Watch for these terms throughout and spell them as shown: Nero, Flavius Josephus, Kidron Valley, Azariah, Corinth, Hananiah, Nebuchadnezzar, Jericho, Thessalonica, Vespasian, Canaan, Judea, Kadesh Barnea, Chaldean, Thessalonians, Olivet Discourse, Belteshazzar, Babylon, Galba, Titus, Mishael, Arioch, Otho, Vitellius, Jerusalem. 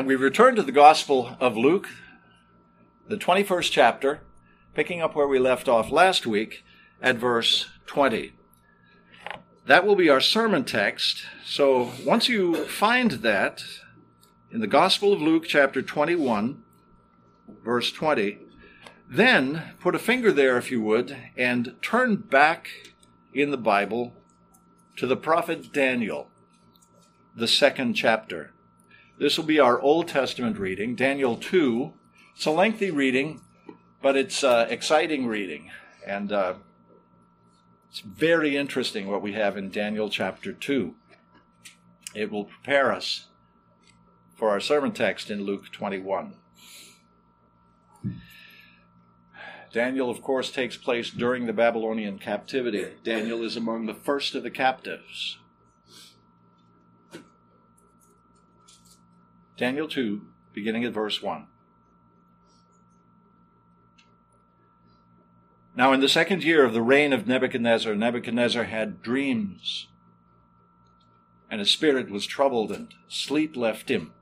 And we return to the Gospel of Luke, the 21st chapter, picking up where we left off last week at verse 20. That will be our sermon text. So once you find that in the Gospel of Luke, chapter 21, verse 20, then put a finger there, if you would, and turn back in the Bible to the prophet Daniel, the second chapter. This will be our Old Testament reading, Daniel 2. It's a lengthy reading, but it's exciting reading. And it's very interesting what we have in Daniel chapter 2. It will prepare us for our sermon text in Luke 21. Daniel, of course, takes place during the Babylonian captivity. Daniel is among the first of the captives. Daniel 2, beginning at verse 1. Now in the second year of the reign of Nebuchadnezzar, Nebuchadnezzar had dreams, and his spirit was troubled, and sleep left him.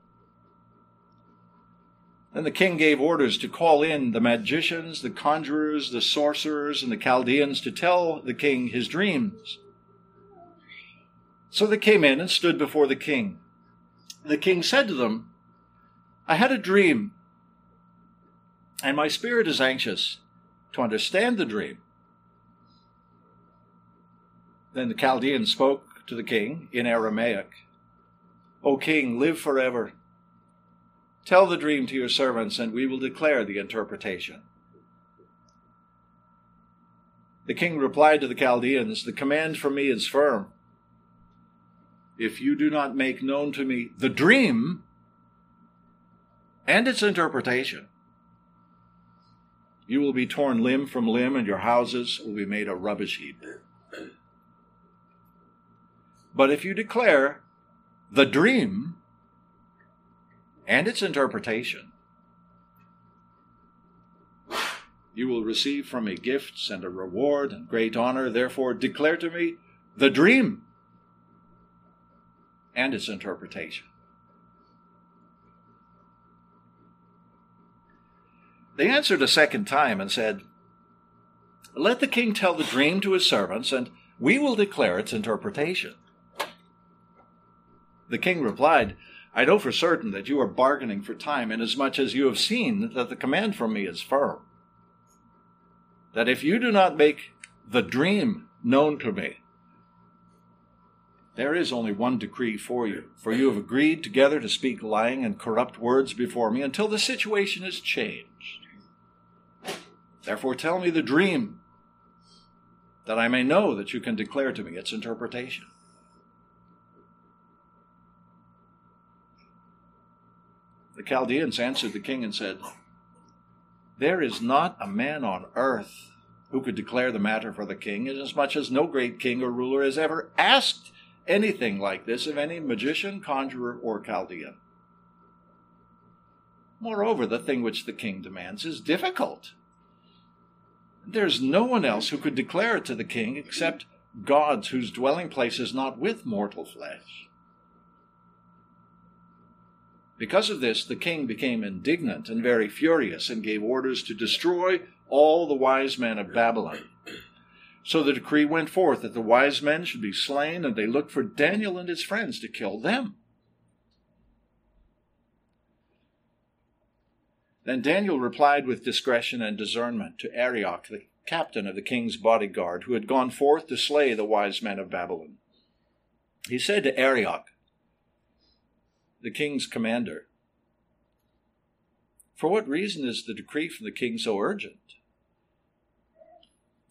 Then the king gave orders to call in the magicians, the conjurers, the sorcerers, and the Chaldeans to tell the king his dreams. So they came in and stood before the king. The king said to them, I had a dream, and my spirit is anxious to understand the dream. Then the Chaldean spoke to the king in Aramaic, O king, live forever. Tell the dream to your servants, and we will declare the interpretation. The king replied to the Chaldeans, The command from me is firm. If you do not make known to me the dream and its interpretation, you will be torn limb from limb, and your houses will be made a rubbish heap. But if you declare the dream and its interpretation, you will receive from me gifts and a reward and great honor. Therefore, declare to me the dream and its interpretation. They answered a second time and said, Let the king tell the dream to his servants, and we will declare its interpretation. The king replied, I know for certain that you are bargaining for time, inasmuch as you have seen that the command from me is firm, that if you do not make the dream known to me, there is only one decree for you, for you have agreed together to speak lying and corrupt words before me until the situation is changed. Therefore, tell me the dream, that I may know that you can declare to me its interpretation. The Chaldeans answered the king and said, There is not a man on earth who could declare the matter for the king, inasmuch as no great king or ruler has ever asked anything like this of any magician, conjurer, or Chaldean. Moreover, the thing which the king demands is difficult. There is no one else who could declare it to the king except gods whose dwelling place is not with mortal flesh. Because of this, the king became indignant and very furious and gave orders to destroy all the wise men of Babylon. So the decree went forth that the wise men should be slain, and they looked for Daniel and his friends to kill them. Then Daniel replied with discretion and discernment to Arioch, the captain of the king's bodyguard, who had gone forth to slay the wise men of Babylon. He said to Arioch, the king's commander, For what reason is the decree from the king so urgent?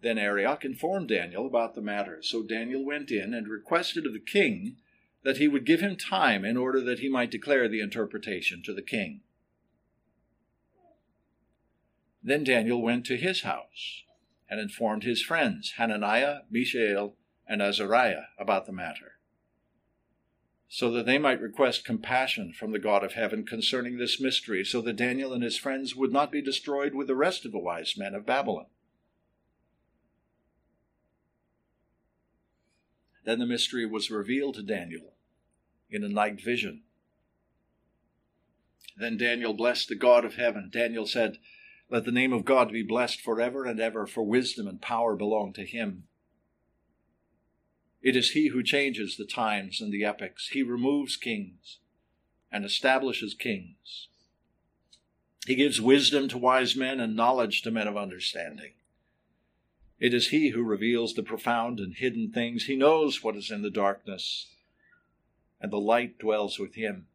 Then Arioch informed Daniel about the matter. So Daniel went in and requested of the king that he would give him time in order that he might declare the interpretation to the king. Then Daniel went to his house and informed his friends, Hananiah, Mishael, and Azariah, about the matter, so that they might request compassion from the God of heaven concerning this mystery, so that Daniel and his friends would not be destroyed with the rest of the wise men of Babylon. Then the mystery was revealed to Daniel in a night vision. Then Daniel blessed the God of heaven. Daniel said, "Let the name of God be blessed forever and ever, for wisdom and power belong to him." It is he who changes the times and the epochs. He removes kings and establishes kings. He gives wisdom to wise men and knowledge to men of understanding. It is he who reveals the profound and hidden things. He knows what is in the darkness, and the light dwells with him.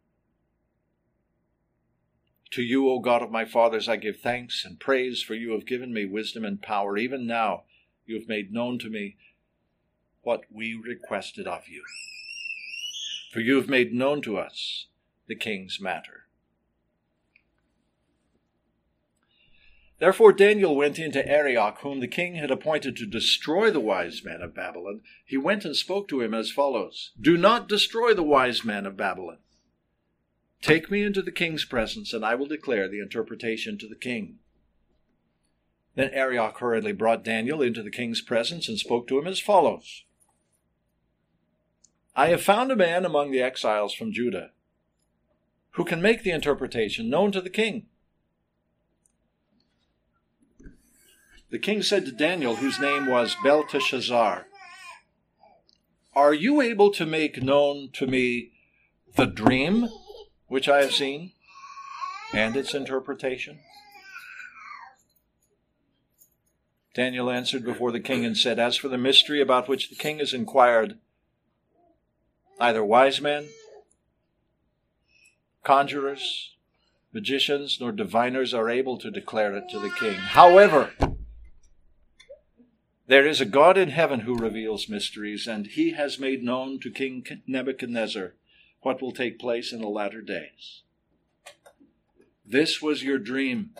To you, O God of my fathers, I give thanks and praise, for you have given me wisdom and power. Even now you have made known to me what we requested of you. For you have made known to us the king's matter. Therefore Daniel went into Arioch, whom the king had appointed to destroy the wise men of Babylon. He went and spoke to him as follows: "Do not destroy the wise men of Babylon. Take me into the king's presence, and I will declare the interpretation to the king." Then Arioch hurriedly brought Daniel into the king's presence and spoke to him as follows: "I have found a man among the exiles from Judah who can make the interpretation known to the king." The king said to Daniel, whose name was Belteshazzar, "Are you able to make known to me the dream which I have seen and its interpretation?" Daniel answered before the king and said, "As for the mystery about which the king has inquired, neither wise men, conjurers, magicians, nor diviners are able to declare it to the king. However, there is a God in heaven who reveals mysteries, and he has made known to King Nebuchadnezzar what will take place in the latter days. This was your dream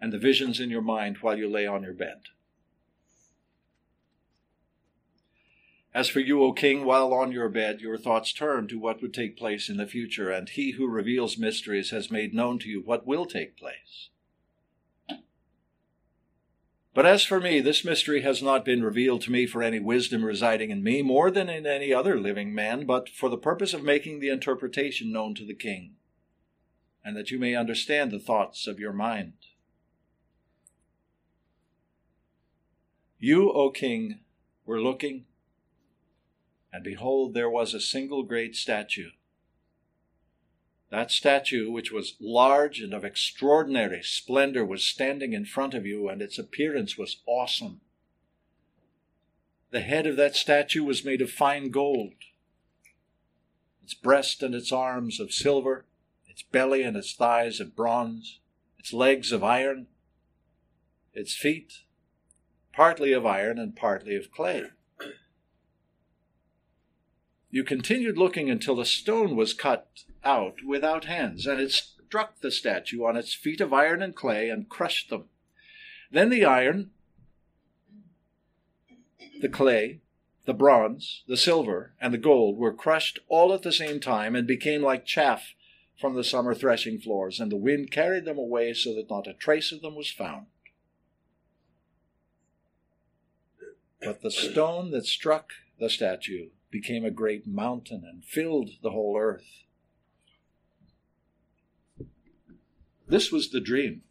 and the visions in your mind while you lay on your bed. As for you, O king, while on your bed, your thoughts turn to what would take place in the future, and he who reveals mysteries has made known to you what will take place. But as for me, this mystery has not been revealed to me for any wisdom residing in me more than in any other living man, but for the purpose of making the interpretation known to the king, and that you may understand the thoughts of your mind. You, O king, were looking, and behold, there was a single great statue. That statue, which was large and of extraordinary splendor, was standing in front of you, and its appearance was awesome. The head of that statue was made of fine gold, its breast and its arms of silver, its belly and its thighs of bronze, its legs of iron, its feet partly of iron and partly of clay. You continued looking until a stone was cut out without hands, and it struck the statue on its feet of iron and clay and crushed them. Then the iron, the clay, the bronze, the silver, and the gold were crushed all at the same time and became like chaff from the summer threshing floors, and the wind carried them away so that not a trace of them was found. But the stone that struck the statue became a great mountain and filled the whole earth." This was the dream.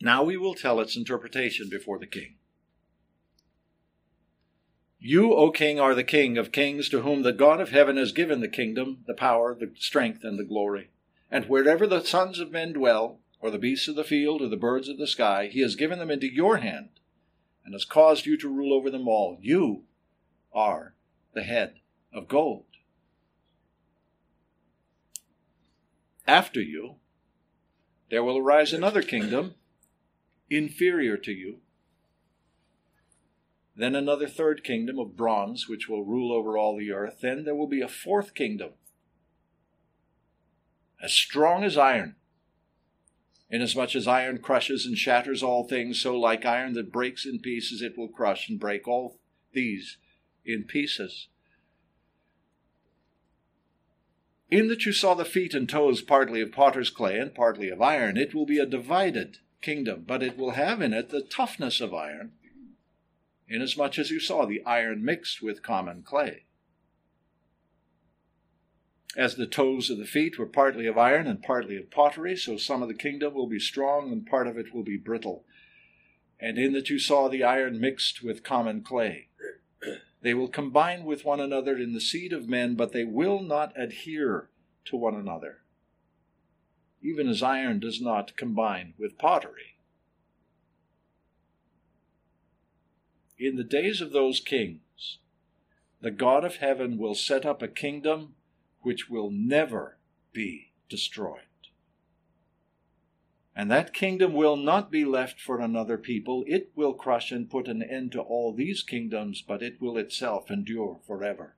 Now we will tell its interpretation before the king. You, O king, are the king of kings, to whom the God of heaven has given the kingdom, the power, the strength, and the glory. And wherever the sons of men dwell, or the beasts of the field, or the birds of the sky, he has given them into your hand, and has caused you to rule over them all. You are the head of gold. After you, there will arise another kingdom inferior to you, then another third kingdom of bronze, which will rule over all the earth. Then there will be a fourth kingdom, as strong as iron. Inasmuch as iron crushes and shatters all things, so like iron that breaks in pieces, it will crush and break all these in pieces. In that you saw the feet and toes partly of potter's clay and partly of iron, it will be a divided kingdom, but it will have in it the toughness of iron, inasmuch as you saw the iron mixed with common clay. As the toes of the feet were partly of iron and partly of pottery, so some of the kingdom will be strong and part of it will be brittle. And in it you saw the iron mixed with common clay. They will combine with one another in the seed of men, but they will not adhere to one another, even as iron does not combine with pottery. In the days of those kings, the God of heaven will set up a kingdom which will never be destroyed. And that kingdom will not be left for another people. It will crush and put an end to all these kingdoms, but it will itself endure forever.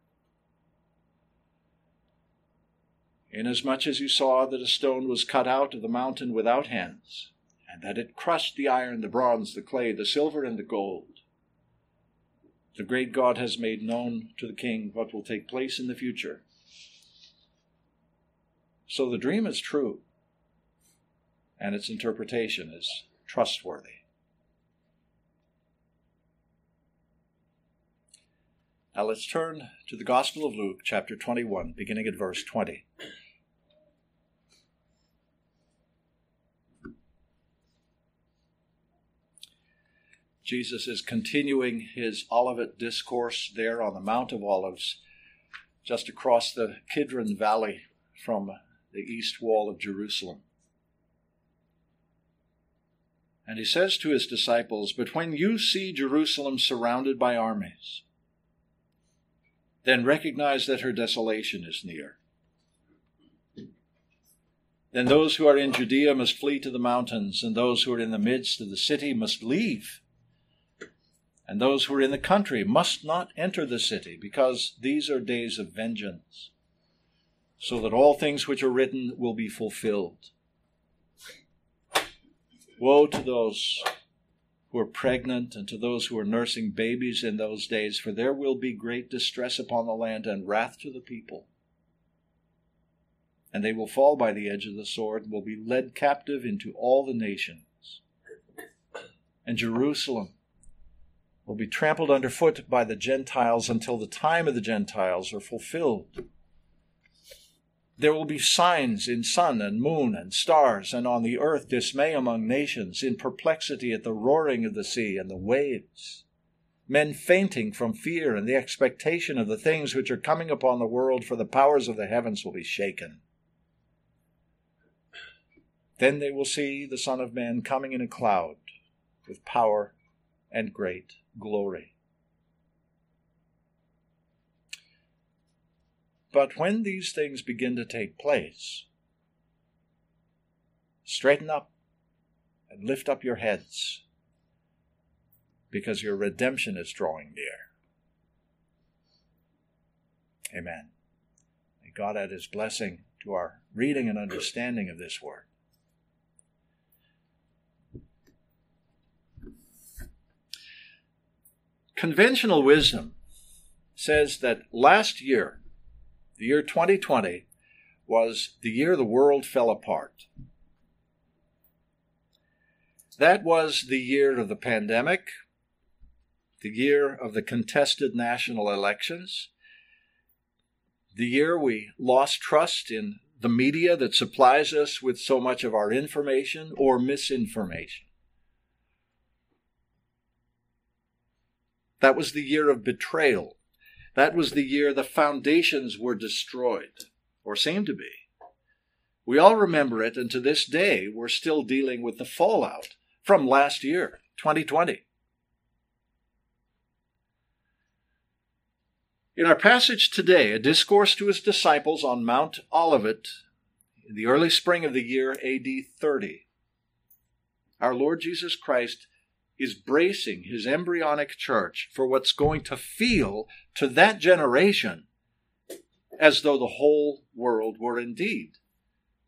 Inasmuch as you saw that a stone was cut out of the mountain without hands, and that it crushed the iron, the bronze, the clay, the silver, and the gold, the great God has made known to the king what will take place in the future. So the dream is true, and its interpretation is trustworthy. Now let's turn to the Gospel of Luke, chapter 21, beginning at verse 20. Jesus is continuing his Olivet discourse there on the Mount of Olives, just across the Kidron Valley from the east wall of Jerusalem. And he says to his disciples, "But when you see Jerusalem surrounded by armies, then recognize that her desolation is near. Then those who are in Judea must flee to the mountains, and those who are in the midst of the city must leave. And those who are in the country must not enter the city, because these are days of vengeance, so that all things which are written will be fulfilled. Woe to those who are pregnant and to those who are nursing babies in those days, for there will be great distress upon the land and wrath to the people. And they will fall by the edge of the sword and will be led captive into all the nations. And Jerusalem will be trampled underfoot by the Gentiles until the time of the Gentiles are fulfilled. There will be signs in sun and moon and stars, and on the earth dismay among nations, in perplexity at the roaring of the sea and the waves, men fainting from fear and the expectation of the things which are coming upon the world, for the powers of the heavens will be shaken. Then they will see the Son of Man coming in a cloud with power and great glory. But when these things begin to take place, straighten up and lift up your heads, because your redemption is drawing near." Amen. May God add his blessing to our reading and understanding of this word. Conventional wisdom says that last year, the year 2020, was the year the world fell apart. That was the year of the pandemic, the year of the contested national elections, the year we lost trust in the media that supplies us with so much of our information or misinformation. That was the year of betrayal. That was the year the foundations were destroyed, or seemed to be. We all remember it, and to this day, we're still dealing with the fallout from last year, 2020. In our passage today, a discourse to his disciples on Mount Olivet in the early spring of the year AD 30, our Lord Jesus Christ is bracing his embryonic church for what's going to feel to that generation as though the whole world were indeed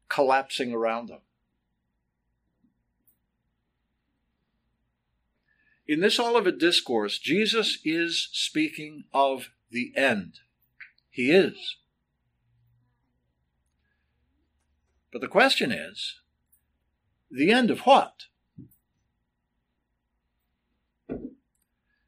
collapsing around them. In this Olivet discourse, Jesus is speaking of the end. He is. But the question is, the end of what?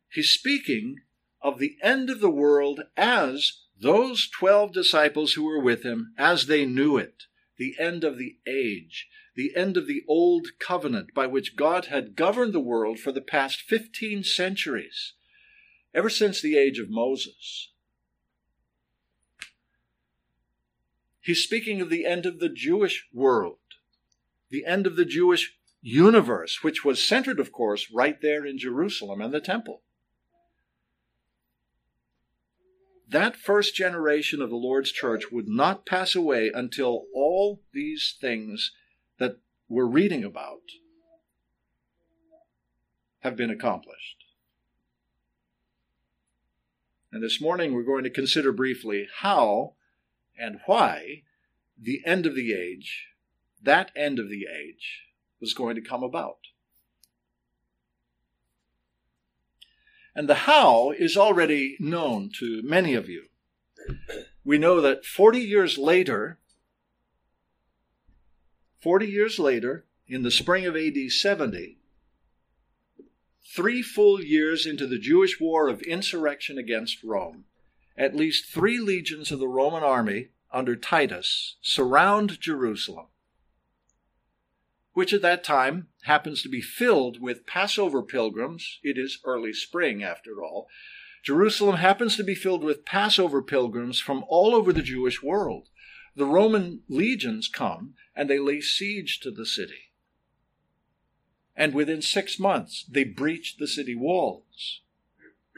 He's speaking of the end of the world as those 12 disciples who were with him, as they knew it, the end of the age, the end of the old covenant by which God had governed the world for the past 15 centuries, ever since the age of Moses. He's speaking of the end of the Jewish world, the end of the Jewish universe, which was centered, of course, right there in Jerusalem and the temple. That first generation of the Lord's church would not pass away until all these things that we're reading about have been accomplished. And this morning we're going to consider briefly how and why the end of the age, that end of the age, was going to come about. And the how is already known to many of you. We know that 40 years later, in the spring of AD 70, 3 full years into the Jewish war of insurrection against Rome, at least 3 legions of the Roman army under Titus surround Jerusalem, which at that time happens to be filled with Passover pilgrims. It is early spring, after all. Jerusalem happens to be filled with Passover pilgrims from all over the Jewish world. The Roman legions come, and they lay siege to the city. And within 6 months, they breach the city walls.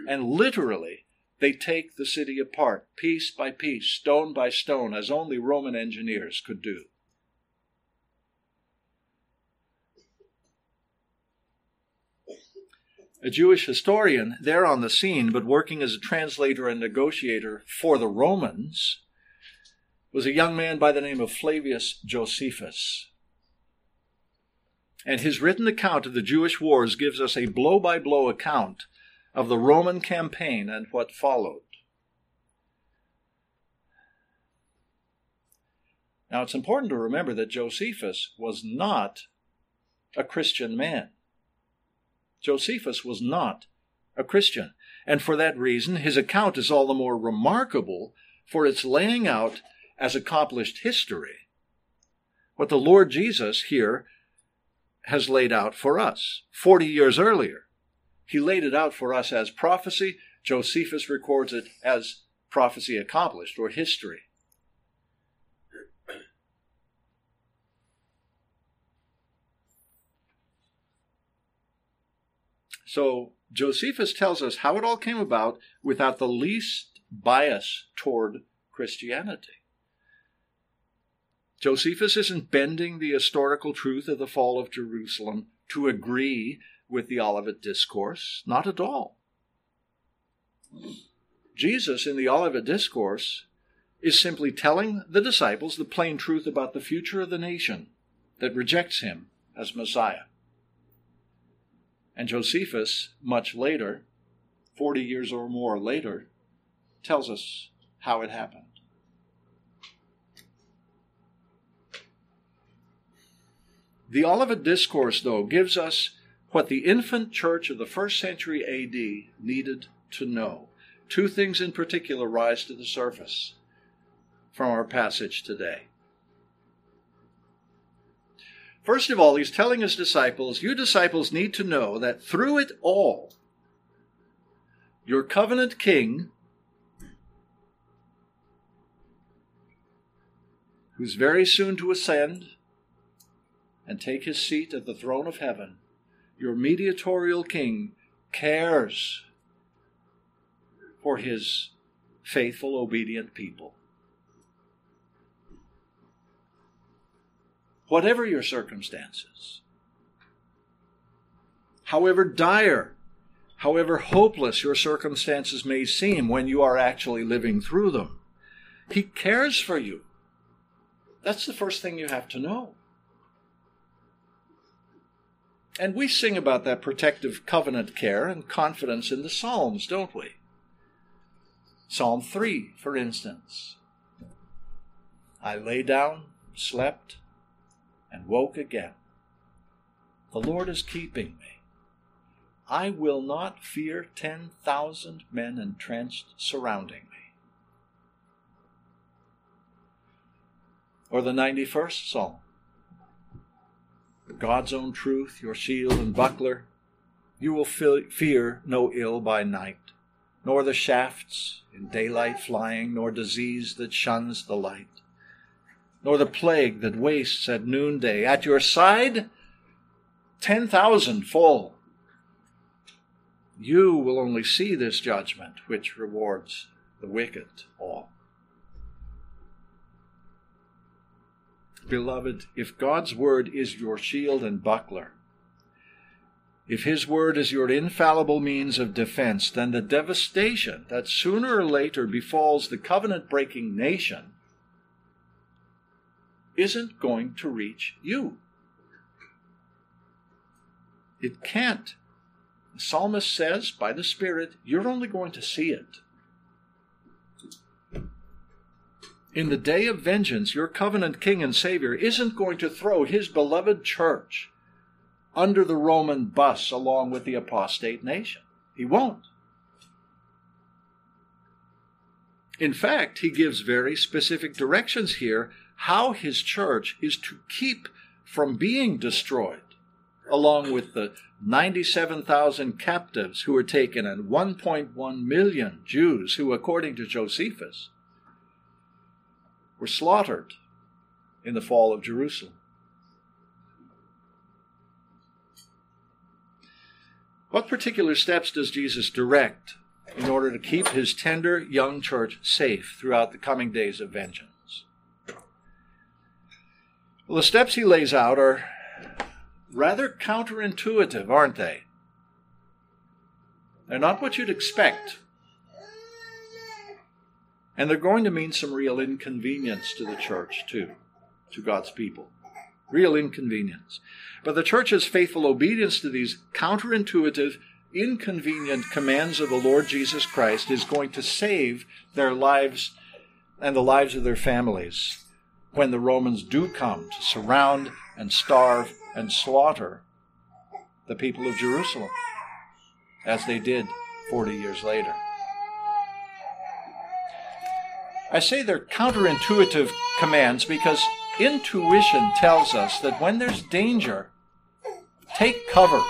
And literally, they take the city apart, piece by piece, stone by stone, as only Roman engineers could do. A Jewish historian there on the scene, but working as a translator and negotiator for the Romans, was a young man by the name of Flavius Josephus. And his written account of the Jewish wars gives us a blow-by-blow account of the Roman campaign and what followed. Now, it's important to remember that Josephus was not a Christian man. Josephus was not a Christian, and for that reason, his account is all the more remarkable for its laying out as accomplished history what the Lord Jesus here has laid out for us. 40 years earlier, he laid it out for us as prophecy. Josephus records it as prophecy accomplished, or history. So Josephus tells us how it all came about without the least bias toward Christianity. Josephus isn't bending the historical truth of the fall of Jerusalem to agree with the Olivet Discourse, not at all. Jesus, in the Olivet Discourse, is simply telling the disciples the plain truth about the future of the nation that rejects him as Messiah. And Josephus, much later, 40 years or more later, tells us how it happened. The Olivet Discourse, though, gives us what the infant church of the first century A.D. needed to know. 2 things in particular rise to the surface from our passage today. First of all, he's telling his disciples, you disciples need to know that through it all, your covenant king, who's very soon to ascend and take his seat at the throne of heaven, your mediatorial king cares for his faithful, obedient people. Whatever your circumstances, however dire, however hopeless your circumstances may seem when you are actually living through them, he cares for you. That's the first thing you have to know. And we sing about that protective covenant care and confidence in the Psalms, don't we? Psalm 3, for instance. I lay down, slept, and woke again. The Lord is keeping me. I will not fear 10,000 men entrenched surrounding me. or the 91st Psalm. God's own truth, your shield and buckler, you will fear no ill by night, nor the shafts in daylight flying, nor disease that shuns the light, nor the plague that wastes at noonday. At your side, 10,000 fall. You will only see this judgment, which rewards the wicked all. Beloved, if God's word is your shield and buckler, if his word is your infallible means of defense, then the devastation that sooner or later befalls the covenant-breaking nation isn't going to reach you. It can't. The psalmist says, by the Spirit, you're only going to see it. In the day of vengeance, your covenant king and savior isn't going to throw his beloved church under the Roman bus along with the apostate nation. He won't. In fact, he gives very specific directions here how his church is to keep from being destroyed, along with the 97,000 captives who were taken and 1.1 million Jews who, according to Josephus, were slaughtered in the fall of Jerusalem. What particular steps does Jesus direct in order to keep his tender young church safe throughout the coming days of vengeance? Well, the steps he lays out are rather counterintuitive, aren't they? They're not what you'd expect. And they're going to mean some real inconvenience to the church, too, to God's people. Real inconvenience. But the church's faithful obedience to these counterintuitive, inconvenient commands of the Lord Jesus Christ is going to save their lives and the lives of their families when the Romans do come to surround and starve and slaughter the people of Jerusalem, as they did 40 years later. I say they're counterintuitive commands because intuition tells us that when there's danger, take cover.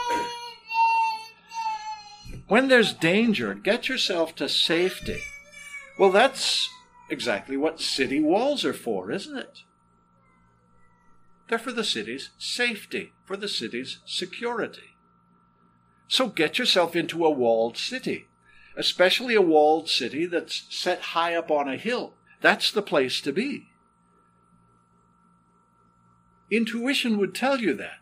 When there's danger, get yourself to safety. Well, that's exactly what city walls are for, isn't it? They're for the city's safety, for the city's security. So get yourself into a walled city, especially a walled city that's set high up on a hill. That's the place to be. Intuition would tell you that,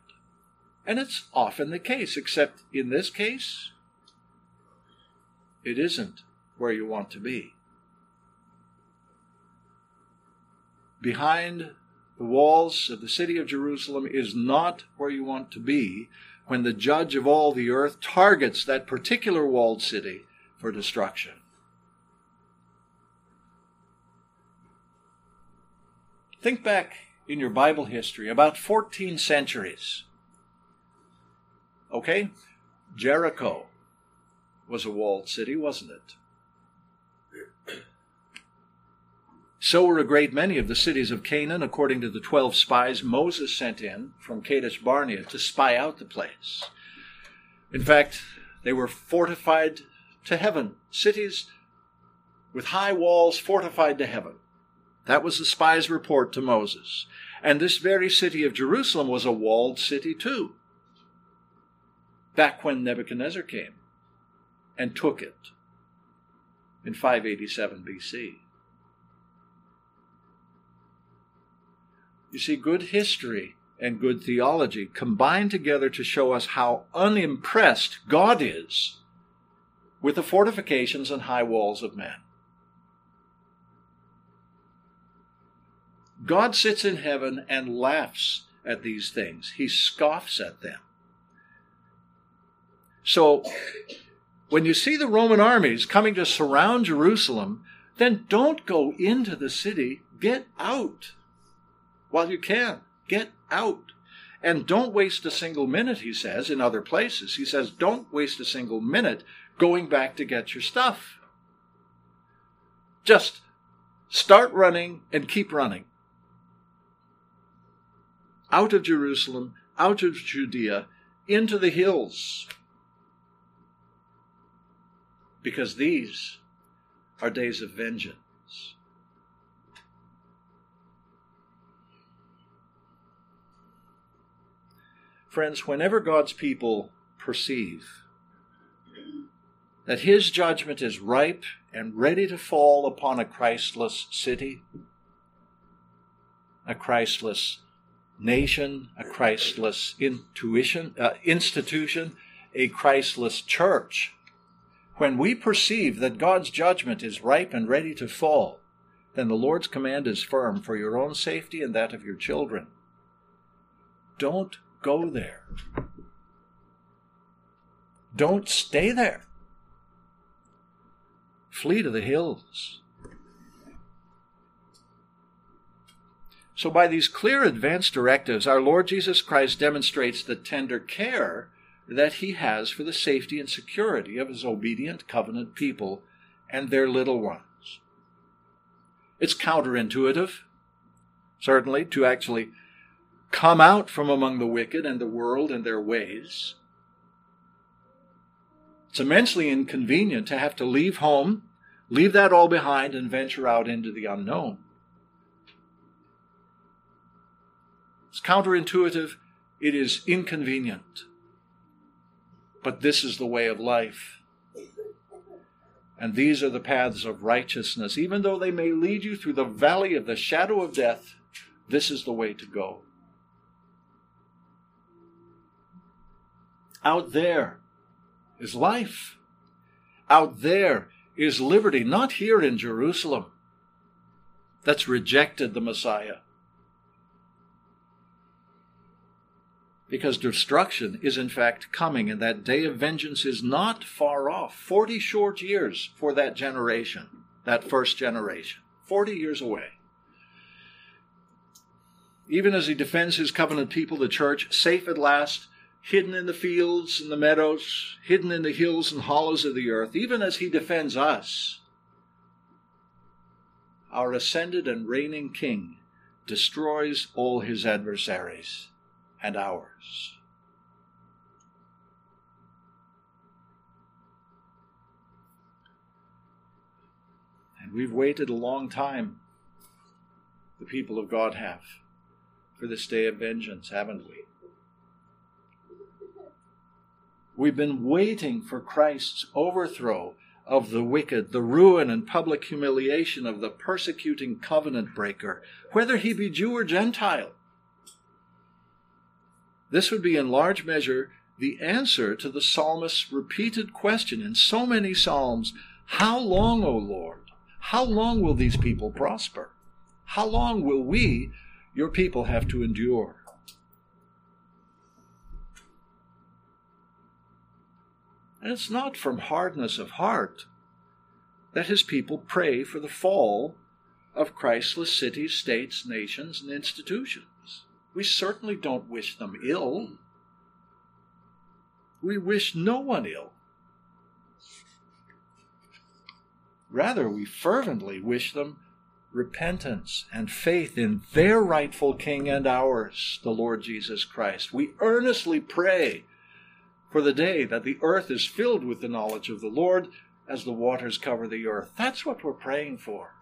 and it's often the case, except in this case, it isn't where you want to be. Behind the walls of the city of Jerusalem is not where you want to be when the judge of all the earth targets that particular walled city for destruction. Think back in your Bible history about 14 centuries. Okay? Jericho was a walled city, wasn't it? So were a great many of the cities of Canaan, according to the 12 spies Moses sent in from Kadesh Barnea to spy out the place. In fact, they were fortified to heaven, cities with high walls fortified to heaven. That was the spies' report to Moses. And this very city of Jerusalem was a walled city too, back when Nebuchadnezzar came and took it in 587 BC. You see, good history and good theology combine together to show us how unimpressed God is with the fortifications and high walls of man. God sits in heaven and laughs at these things. He scoffs at them. So, when you see the Roman armies coming to surround Jerusalem, then don't go into the city. Get out while you can. Get out. And don't waste a single minute, he says, in other places. He says, don't waste a single minute going back to get your stuff. Just start running and keep running. out of Jerusalem, out of Judea, into the hills. Because these are days of vengeance. Friends, whenever God's people perceive that his judgment is ripe and ready to fall upon a Christless city, a Christless nation, a Christless institution, a Christless church, when we perceive that God's judgment is ripe and ready to fall, then the Lord's command is firm for your own safety and that of your children. Don't go there. Don't stay there. Flee to the hills. So by these clear advance directives, our Lord Jesus Christ demonstrates the tender care that he has for the safety and security of his obedient covenant people and their little ones. It's counterintuitive, certainly, to actually come out from among the wicked and the world and their ways. It's immensely inconvenient to have to leave home, leave that all behind, and venture out into the unknown. It's counterintuitive, it is inconvenient. But this is the way of life. And these are the paths of righteousness. Even though they may lead you through the valley of the shadow of death, this is the way to go. Out there is life. Out there is liberty, not here in Jerusalem. That's rejected the Messiah. Because destruction is in fact coming, and that day of vengeance is not far off. 40 short years for that generation, that first generation. 40 years away. Even as he defends his covenant people, the church, safe at last, hidden in the fields and the meadows, hidden in the hills and hollows of the earth, even as he defends us, our ascended and reigning King destroys all his adversaries. And ours. And we've waited a long time, the people of God have, for this day of vengeance, haven't we? We've been waiting for Christ's overthrow of the wicked, the ruin and public humiliation of the persecuting covenant breaker, whether he be Jew or Gentile. This would be in large measure the answer to the psalmist's repeated question in so many psalms, how long, O Lord? How long will these people prosper? How long will we, your people, have to endure? And it's not from hardness of heart that his people pray for the fall of Christless cities, states, nations, and institutions. We certainly don't wish them ill. We wish no one ill. Rather, we fervently wish them repentance and faith in their rightful King and ours, the Lord Jesus Christ. We earnestly pray for the day that the earth is filled with the knowledge of the Lord as the waters cover the earth. That's what we're praying for.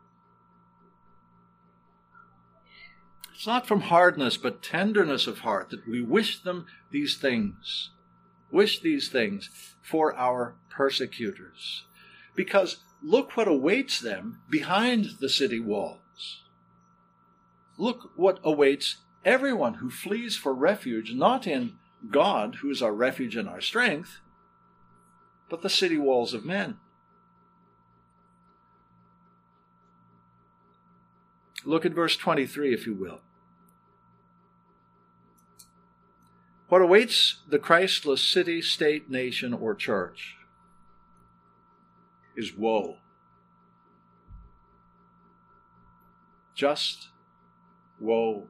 It's not from hardness, but tenderness of heart that we wish these things for our persecutors. Because look what awaits them behind the city walls. Look what awaits everyone who flees for refuge, not in God, who is our refuge and our strength, but the city walls of men. Look at verse 23, if you will. What awaits the Christless city, state, nation, or church is woe. Just woe.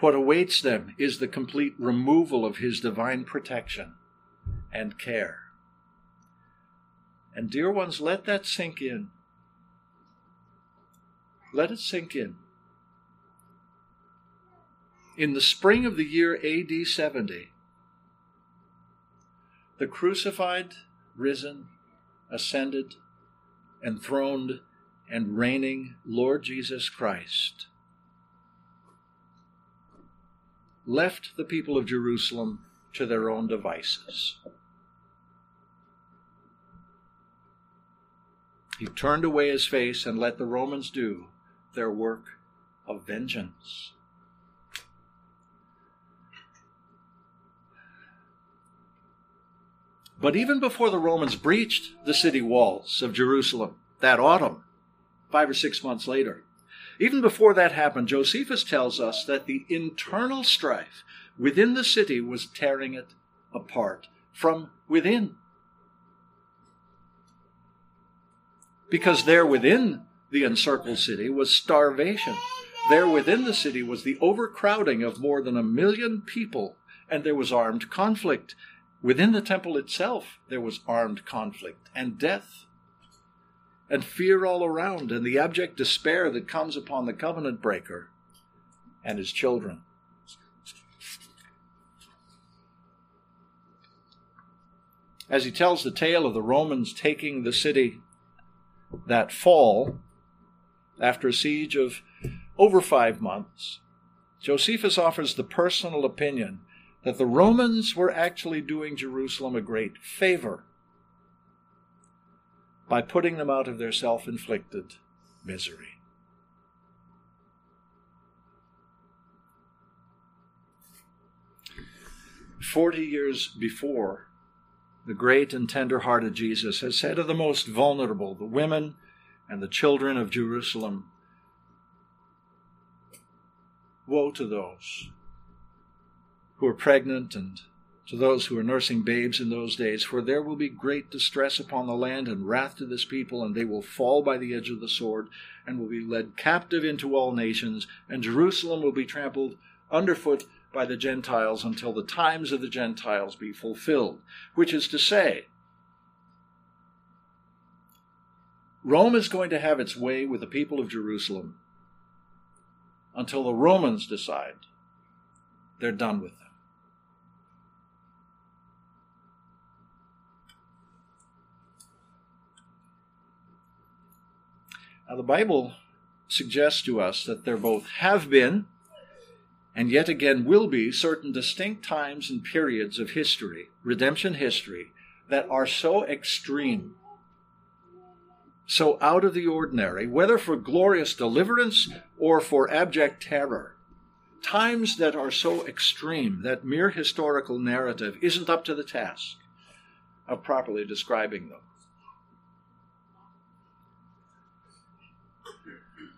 What awaits them is the complete removal of his divine protection and care. And dear ones, let that sink in. Let it sink in. In the spring of the year AD 70, the crucified, risen, ascended, enthroned, and reigning Lord Jesus Christ left the people of Jerusalem to their own devices. He turned away his face and let the Romans do their work of vengeance. But even before the Romans breached the city walls of Jerusalem that autumn, 5 or 6 months later, even before that happened, Josephus tells us that the internal strife within the city was tearing it apart from within. Because there within the encircled city was starvation. There within the city was the overcrowding of more than 1 million people, and there was armed conflict. Within the temple itself, there was armed conflict and death and fear all around, and the abject despair that comes upon the covenant breaker and his children. As he tells the tale of the Romans taking the city that fall, after a siege of over 5 months, Josephus offers the personal opinion that the Romans were actually doing Jerusalem a great favor by putting them out of their self-inflicted misery. "40 years before, the great and tender-hearted Jesus has said of the most vulnerable, the women and the children of Jerusalem, 'Woe to those who are pregnant and to those who are nursing babes in those days, for there will be great distress upon the land and wrath to this people, and they will fall by the edge of the sword and will be led captive into all nations, and Jerusalem will be trampled underfoot by the Gentiles until the times of the Gentiles be fulfilled.'" Which is to say, Rome is going to have its way with the people of Jerusalem until the Romans decide they're done with them. Now, the Bible suggests to us that there both have been and yet again will be certain distinct times and periods of history, redemption history, that are so extreme, so out of the ordinary, whether for glorious deliverance or for abject terror. Times that are so extreme that mere historical narrative isn't up to the task of properly describing them.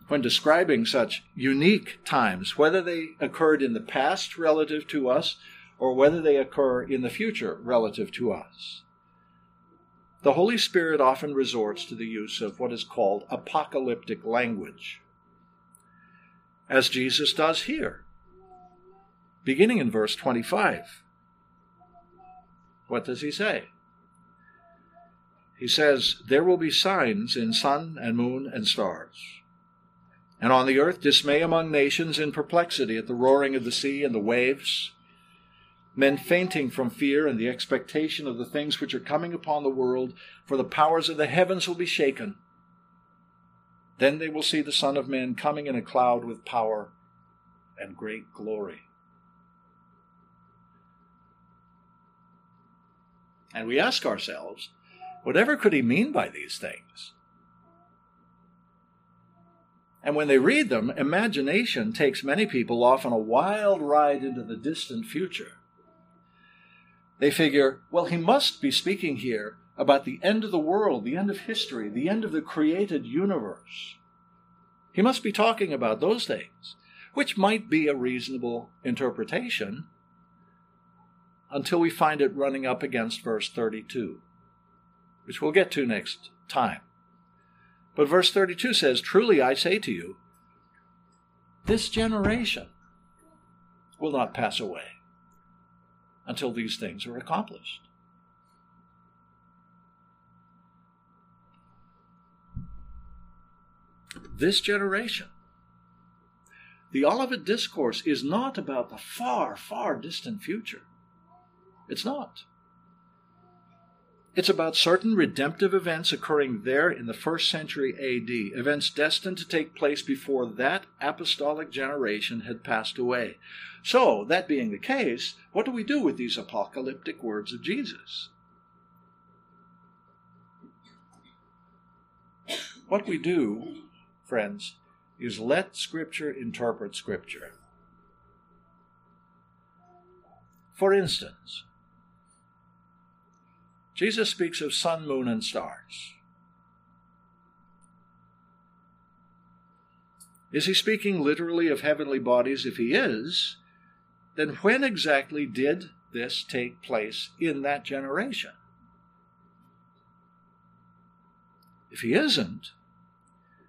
When describing such unique times, whether they occurred in the past relative to us or whether they occur in the future relative to us, the Holy Spirit often resorts to the use of what is called apocalyptic language, as Jesus does here, beginning in verse 25. What does he say? He says, "There will be signs in sun and moon and stars, and on the earth dismay among nations in perplexity at the roaring of the sea and the waves, men fainting from fear and the expectation of the things which are coming upon the world, for the powers of the heavens will be shaken. Then they will see the Son of Man coming in a cloud with power and great glory." And we ask ourselves, whatever could he mean by these things? And when they read them, imagination takes many people off on a wild ride into the distant future. They figure, well, he must be speaking here about the end of the world, the end of history, the end of the created universe. He must be talking about those things, which might be a reasonable interpretation until we find it running up against verse 32, which we'll get to next time. But verse 32 says, "Truly I say to you, this generation will not pass away until these things are accomplished." This generation. The Olivet Discourse is not about the far, far distant future. It's not. It's about certain redemptive events occurring there in the 1st century AD, events destined to take place before that apostolic generation had passed away. So, that being the case, what do we do with these apocalyptic words of Jesus? What we do, friends, is let Scripture interpret Scripture. For instance, Jesus speaks of sun, moon, and stars. Is he speaking literally of heavenly bodies? If he is, then when exactly did this take place in that generation? If he isn't,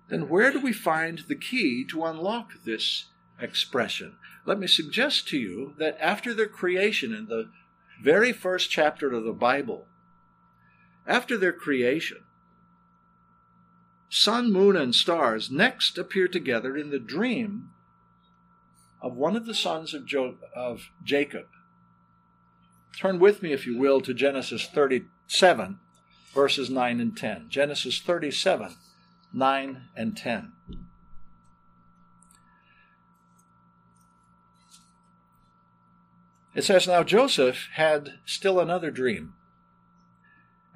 then where do we find the key to unlock this expression? Let me suggest to you that after their creation, in the very first chapter of the Bible, after their creation, sun, moon, and stars next appear together in the dream of one of the sons of Jacob. Turn with me, if you will, to Genesis 37, verses 9 and 10. Genesis 37, 9 and 10. It says, "Now Joseph had still another dream,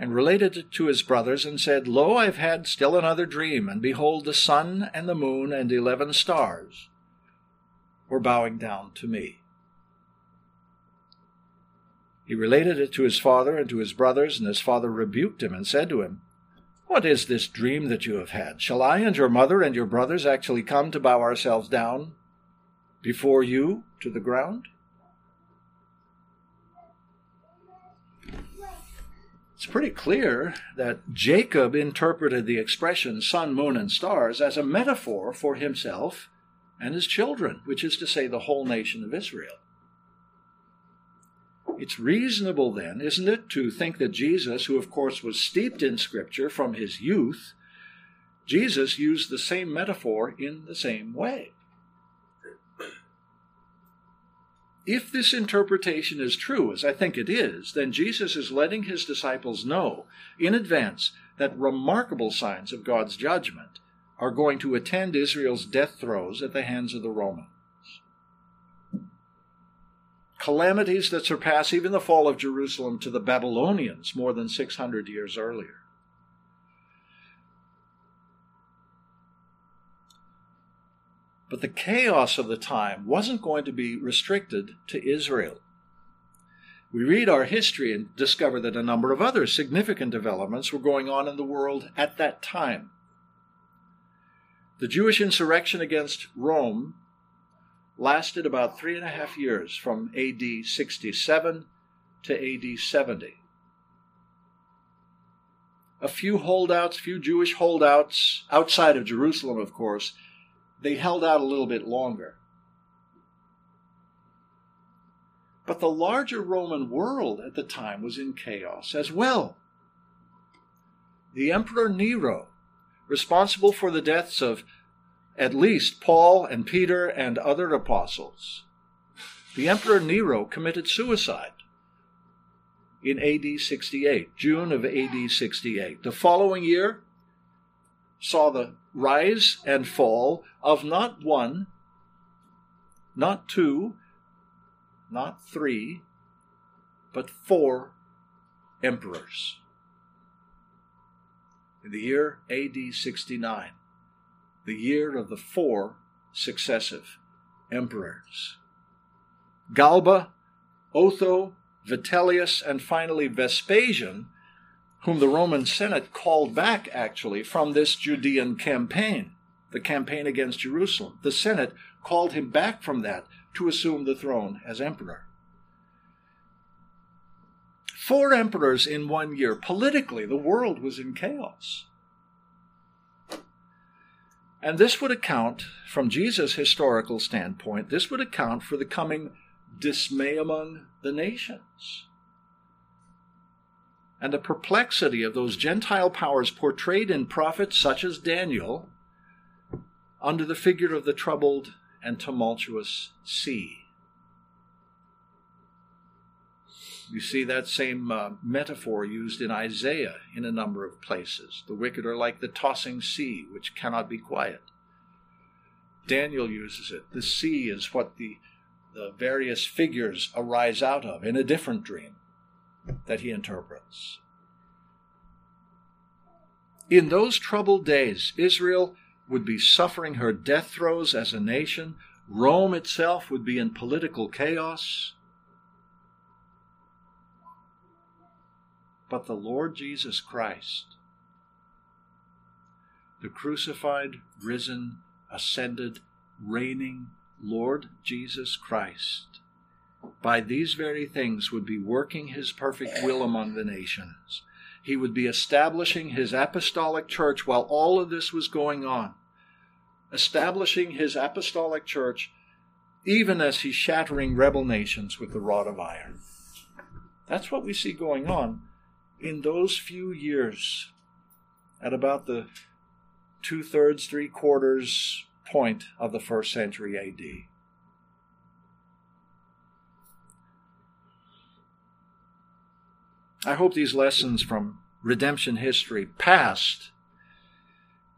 and related it to his brothers, and said, Lo, I have had still another dream, and behold, the sun and the moon and 11 stars were bowing down to me. He related it to his father and to his brothers, and his father rebuked him and said to him, What is this dream that you have had? Shall I and your mother and your brothers actually come to bow ourselves down before you to the ground?" It's pretty clear that Jacob interpreted the expression sun, moon, and stars as a metaphor for himself and his children, which is to say the whole nation of Israel. It's reasonable then, isn't it, to think that Jesus, who of course was steeped in Scripture from his youth, Jesus used the same metaphor in the same way. If this interpretation is true, as I think it is, then Jesus is letting his disciples know in advance that remarkable signs of God's judgment are going to attend Israel's death throes at the hands of the Romans. Calamities that surpass even the fall of Jerusalem to the Babylonians more than 600 years earlier. But the chaos of the time wasn't going to be restricted to Israel. We read our history and discover that a number of other significant developments were going on in the world at that time. The Jewish insurrection against Rome lasted about 3.5 years, from AD 67 to AD 70. A few Jewish holdouts, outside of Jerusalem, of course, they held out a little bit longer. But the larger Roman world at the time was in chaos as well. The Emperor Nero, responsible for the deaths of at least Paul and Peter and other apostles, the Emperor Nero committed suicide in AD 68, June of AD 68. The following year saw the rise and fall of not one, not two, not three, but 4 emperors. In the year AD 69, the year of the 4 successive emperors: Galba, Otho, Vitellius, and finally Vespasian, whom the Roman Senate called back, actually, from this Judean campaign, the campaign against Jerusalem. The Senate called him back from that to assume the throne as emperor. 4 emperors in one year. Politically, the world was in chaos. And this would account, from Jesus' historical standpoint, this would account for the coming dismay among the nations, and the perplexity of those Gentile powers portrayed in prophets such as Daniel under the figure of the troubled and tumultuous sea. You see that same metaphor used in Isaiah in a number of places. The wicked are like the tossing sea, which cannot be quiet. Daniel uses it. The sea is what the various figures arise out of in a different dream that he interprets. In those troubled days, Israel would be suffering her death throes as a nation. Rome itself would be in political chaos. But the Lord Jesus Christ, the crucified, risen, ascended, reigning Lord Jesus Christ, by these very things would be working his perfect will among the nations. He would be establishing his apostolic church while all of this was going on, establishing his apostolic church even as he's shattering rebel nations with the rod of iron. That's what we see going on in those few years at about the two-thirds, three-quarters point of the first century AD. I hope these lessons from redemption history past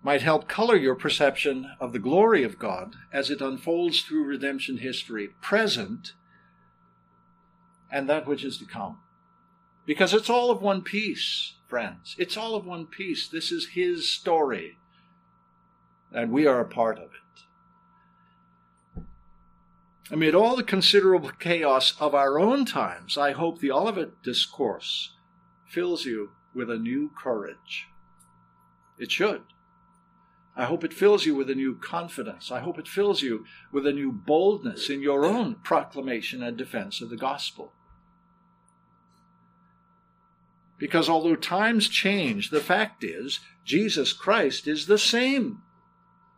might help color your perception of the glory of God as it unfolds through redemption history present and that which is to come. Because it's all of one piece, friends. It's all of one piece. This is his story, and we are a part of it. Amid all the considerable chaos of our own times, I hope the Olivet Discourse fills you with a new courage. It should. I hope it fills you with a new confidence. I hope it fills you with a new boldness in your own proclamation and defense of the gospel. Because although times change, the fact is, Jesus Christ is the same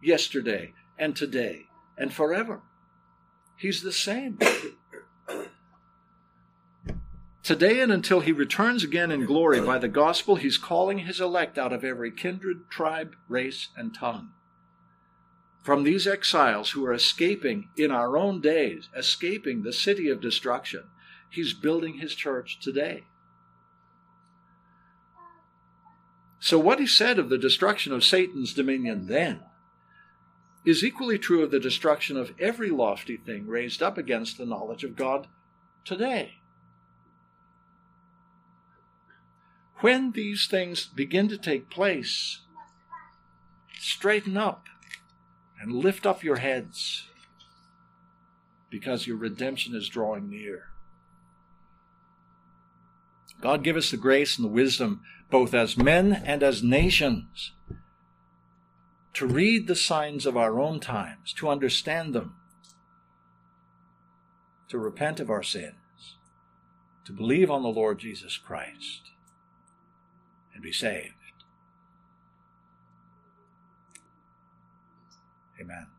yesterday and today and forever. He's the same. Today and until he returns again in glory by the gospel, he's calling his elect out of every kindred, tribe, race, and tongue. From these exiles who are escaping in our own days, escaping the city of destruction, he's building his church today. So what he said of the destruction of Satan's dominion then is equally true of the destruction of every lofty thing raised up against the knowledge of God today. When these things begin to take place, straighten up and lift up your heads, because your redemption is drawing near. God give us the grace and the wisdom, both as men and as nations, to read the signs of our own times, to understand them, to repent of our sins, to believe on the Lord Jesus Christ, and be saved. Amen.